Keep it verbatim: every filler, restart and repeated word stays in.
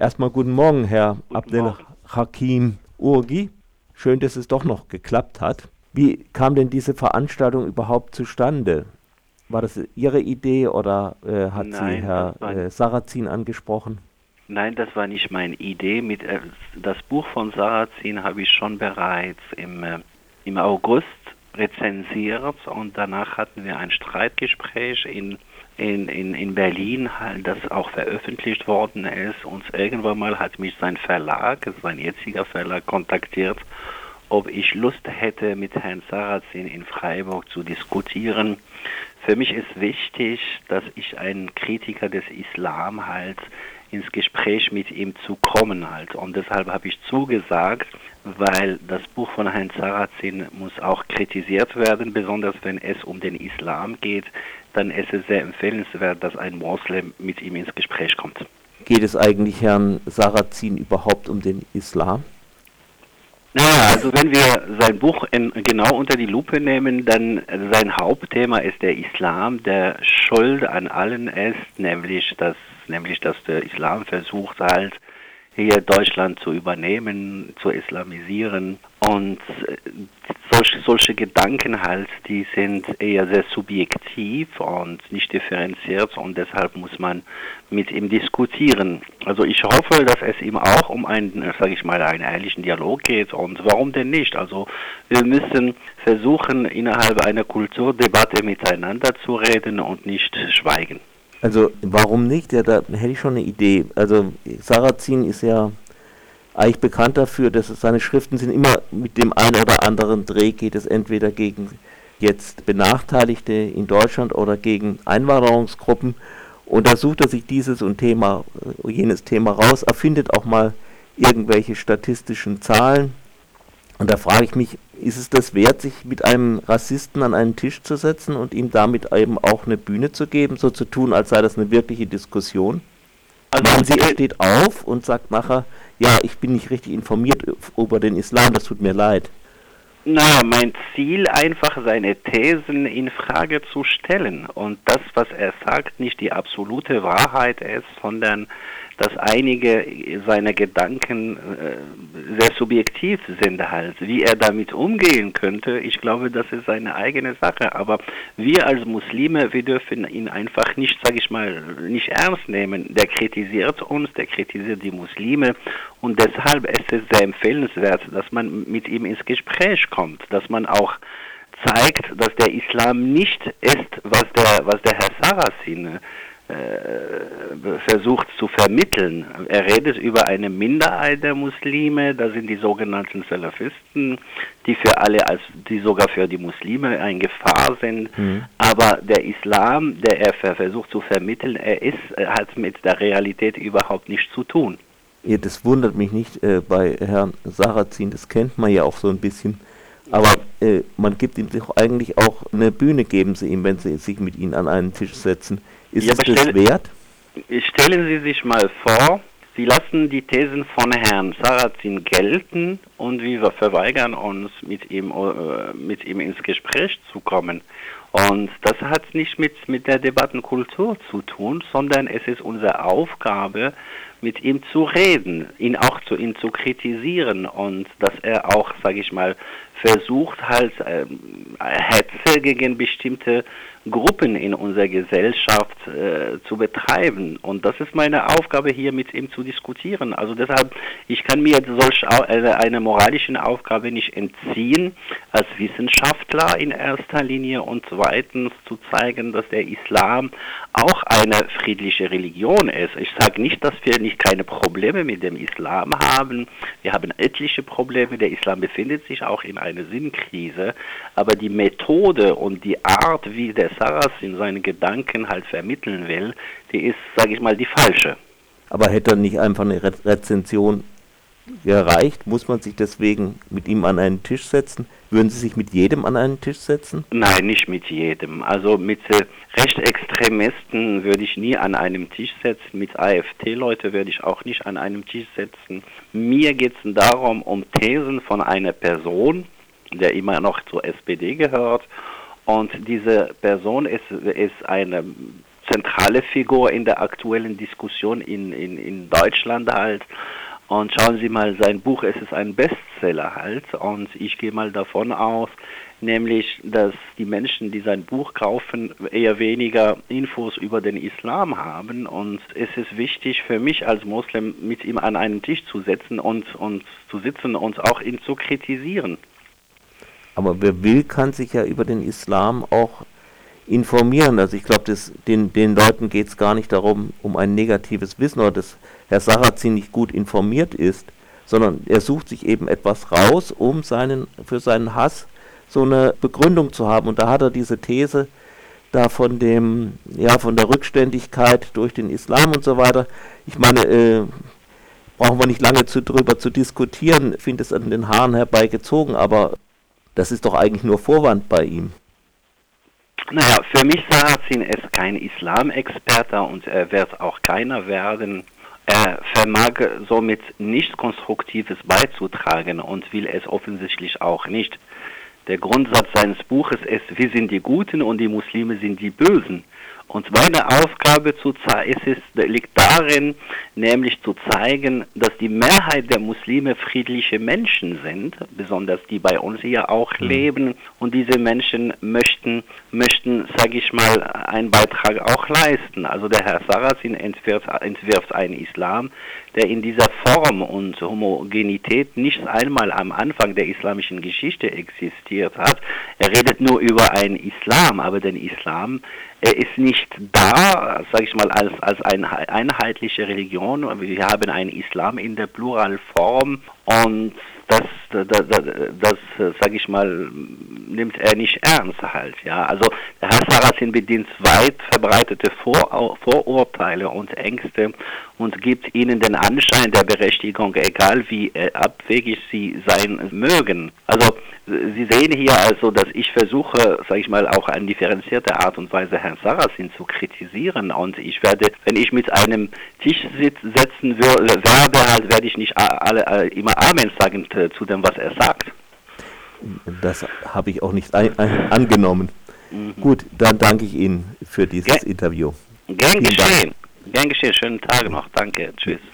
Erstmal guten Morgen, Herr Abdel-Hakim Ourghi. Schön, dass es doch noch geklappt hat. Wie kam denn diese Veranstaltung überhaupt zustande? War das Ihre Idee oder äh, hat Nein, Sie Herr äh, Sarrazin angesprochen? Nein, das war nicht meine Idee. Mit, äh, das Buch von Sarrazin habe ich schon bereits im, äh, im August rezensiert und danach hatten wir ein Streitgespräch in, in, in, in Berlin, das auch veröffentlicht worden ist. Und irgendwann mal hat mich sein Verlag, sein jetziger Verlag, kontaktiert, ob ich Lust hätte, mit Herrn Sarrazin in Freiburg zu diskutieren. Für mich ist wichtig, dass ich einen Kritiker des Islam halt ins Gespräch mit ihm zu kommen halt. Und deshalb habe ich zugesagt, weil das Buch von Herrn Sarrazin muss auch kritisiert werden, besonders wenn es um den Islam geht, dann ist es sehr empfehlenswert, dass ein Moslem mit ihm ins Gespräch kommt. Geht es eigentlich Herrn Sarrazin überhaupt um den Islam? Naja, also wenn wir sein Buch in, genau unter die Lupe nehmen, dann sein Hauptthema ist der Islam, der Schuld an allen ist, nämlich dass, nämlich dass der Islam versucht halt, hier Deutschland zu übernehmen, zu islamisieren. Und solche, solche Gedanken halt, die sind eher sehr subjektiv und nicht differenziert und deshalb muss man mit ihm diskutieren. Also ich hoffe, dass es ihm auch um einen, sage ich mal, einen ehrlichen Dialog geht und warum denn nicht? Also wir müssen versuchen, innerhalb einer Kulturdebatte miteinander zu reden und nicht schweigen. Also warum nicht? Ja, da hätte ich schon eine Idee. Also Sarrazin ist ja eigentlich bekannt dafür, dass seine Schriften sind immer mit dem einen oder anderen Dreh, geht es entweder gegen jetzt Benachteiligte in Deutschland oder gegen Einwanderungsgruppen und da sucht er sich dieses und Thema, jenes Thema raus, erfindet auch mal irgendwelche statistischen Zahlen und da frage ich mich, ist es das wert, sich mit einem Rassisten an einen Tisch zu setzen und ihm damit eben auch eine Bühne zu geben, so zu tun, als sei das eine wirkliche Diskussion? Also sie steht auf und sagt nachher, ja, ich bin nicht richtig informiert über den Islam, das tut mir leid. Na, mein Ziel einfach, seine Thesen in Frage zu stellen und das, was er sagt, nicht die absolute Wahrheit ist, sondern dass einige seiner Gedanken äh, sehr subjektiv sind halt. Wie er damit umgehen könnte, ich glaube, das ist seine eigene Sache. Aber wir als Muslime, wir dürfen ihn einfach nicht, sage ich mal, nicht ernst nehmen. Der kritisiert uns, der kritisiert die Muslime und deshalb ist es sehr empfehlenswert, dass man mit ihm ins Gespräch kommt, dass man auch zeigt, dass der Islam nicht ist, was der, was der Herr Sarrazin versucht zu vermitteln. Er redet über eine Minderheit der Muslime, da sind die sogenannten Salafisten, die für alle, als die sogar für die Muslime eine Gefahr sind. Mhm. Aber der Islam, der er versucht zu vermitteln, er ist, er hat mit der Realität überhaupt nichts zu tun. Ja, das wundert mich nicht äh, bei Herrn Sarrazin, das kennt man ja auch so ein bisschen. Aber äh, man gibt ihm doch eigentlich auch eine Bühne, geben Sie ihm, wenn Sie sich mit ihm an einen Tisch setzen. Ist ja, das stell, wert? Stellen Sie sich mal vor, Sie lassen die Thesen von Herrn Sarrazin gelten und wir verweigern uns, mit ihm, äh, mit ihm ins Gespräch zu kommen. Und das hat nicht mit, mit der Debattenkultur zu tun, sondern es ist unsere Aufgabe, mit ihm zu reden, ihn auch zu ihm zu kritisieren und dass er auch, sage ich mal, versucht halt ähm, Hetze gegen bestimmte Gruppen in unserer Gesellschaft äh, zu betreiben und das ist meine Aufgabe hier mit ihm zu diskutieren. Also deshalb, ich kann mir solch eine, eine moralische Aufgabe nicht entziehen, als Wissenschaftler in erster Linie und zweitens zu zeigen, dass der Islam auch eine friedliche Religion ist. Ich sage nicht, dass wir nicht keine Probleme mit dem Islam haben. Wir haben etliche Probleme. Der Islam befindet sich auch in einer Sinnkrise. Aber die Methode und die Art, wie der Sarrazin seine Gedanken halt vermitteln will, die ist, sage ich mal, die falsche. Aber hätte er nicht einfach eine Re- Rezension gereicht? Muss man sich deswegen mit ihm an einen Tisch setzen? Würden Sie sich mit jedem an einen Tisch setzen? Nein, nicht mit jedem. Also mit äh, Rechtsextremisten würde ich nie an einem Tisch setzen. Mit AfD-Leute würde ich auch nicht an einem Tisch setzen. Mir geht es darum, um Thesen von einer Person, der immer noch zur S P D gehört. Und diese Person ist, ist eine zentrale Figur in der aktuellen Diskussion in, in, in Deutschland halt. Und schauen Sie mal, sein Buch, es ist ein Bestseller halt. Und ich gehe mal davon aus, nämlich, dass die Menschen, die sein Buch kaufen, eher weniger Infos über den Islam haben. Und es ist wichtig für mich als Moslem, mit ihm an einen Tisch zu setzen und, und zu sitzen und auch ihn zu kritisieren. Aber wer will, kann sich ja über den Islam auch informieren. Also ich glaube, den, den Leuten geht es gar nicht darum, um ein negatives Wissen oder dass Herr Sarrazin nicht gut informiert ist, sondern er sucht sich eben etwas raus, um seinen, für seinen Hass so eine Begründung zu haben. Und da hat er diese These da von dem, ja, von der Rückständigkeit durch den Islam und so weiter. Ich meine, äh, brauchen wir nicht lange zu, drüber zu diskutieren, ich finde es an den Haaren herbeigezogen, aber das ist doch eigentlich nur Vorwand bei ihm. Naja, für mich Sarrazin ist kein Islamexperte und er wird auch keiner werden. Er vermag somit nichts Konstruktives beizutragen und will es offensichtlich auch nicht. Der Grundsatz seines Buches ist, wir sind die Guten und die Muslime sind die Bösen. Und meine Aufgabe zu ze- ist es, liegt darin, nämlich zu zeigen, dass die Mehrheit der Muslime friedliche Menschen sind, besonders die bei uns hier auch leben. Und diese Menschen möchten, möchten, sage ich mal, einen Beitrag auch leisten. Also der Herr Sarrazin entwirft, entwirft einen Islam, der in dieser Form und Homogenität nicht einmal am Anfang der islamischen Geschichte existiert hat. Er redet nur über einen Islam, aber den Islam, er ist nicht da, sage ich mal, als, als eine einheitliche Religion. Wir haben einen Islam in der Pluralform und das, das, das, das sage ich mal, nimmt er nicht ernst halt. Ja, also der Herr Sarrazin bedient weit verbreitete Vor- Vorurteile und Ängste und gibt ihnen den Anschein der Berechtigung, egal wie abwegig sie sein mögen. Also Sie sehen hier also, dass ich versuche, sage ich mal, auch eine differenzierte Art und Weise Herrn Sarrazin zu kritisieren. Und ich werde, wenn ich mit einem Tisch sitz, setzen würde, halt, werde ich nicht alle, immer Amen sagen zu dem, was er sagt. Das habe ich auch nicht ein, ein, angenommen. Mhm. Gut, dann danke ich Ihnen für dieses Ge- Interview. Gern geschehen. Gern geschehen. Schönen Tag noch. Danke. Tschüss.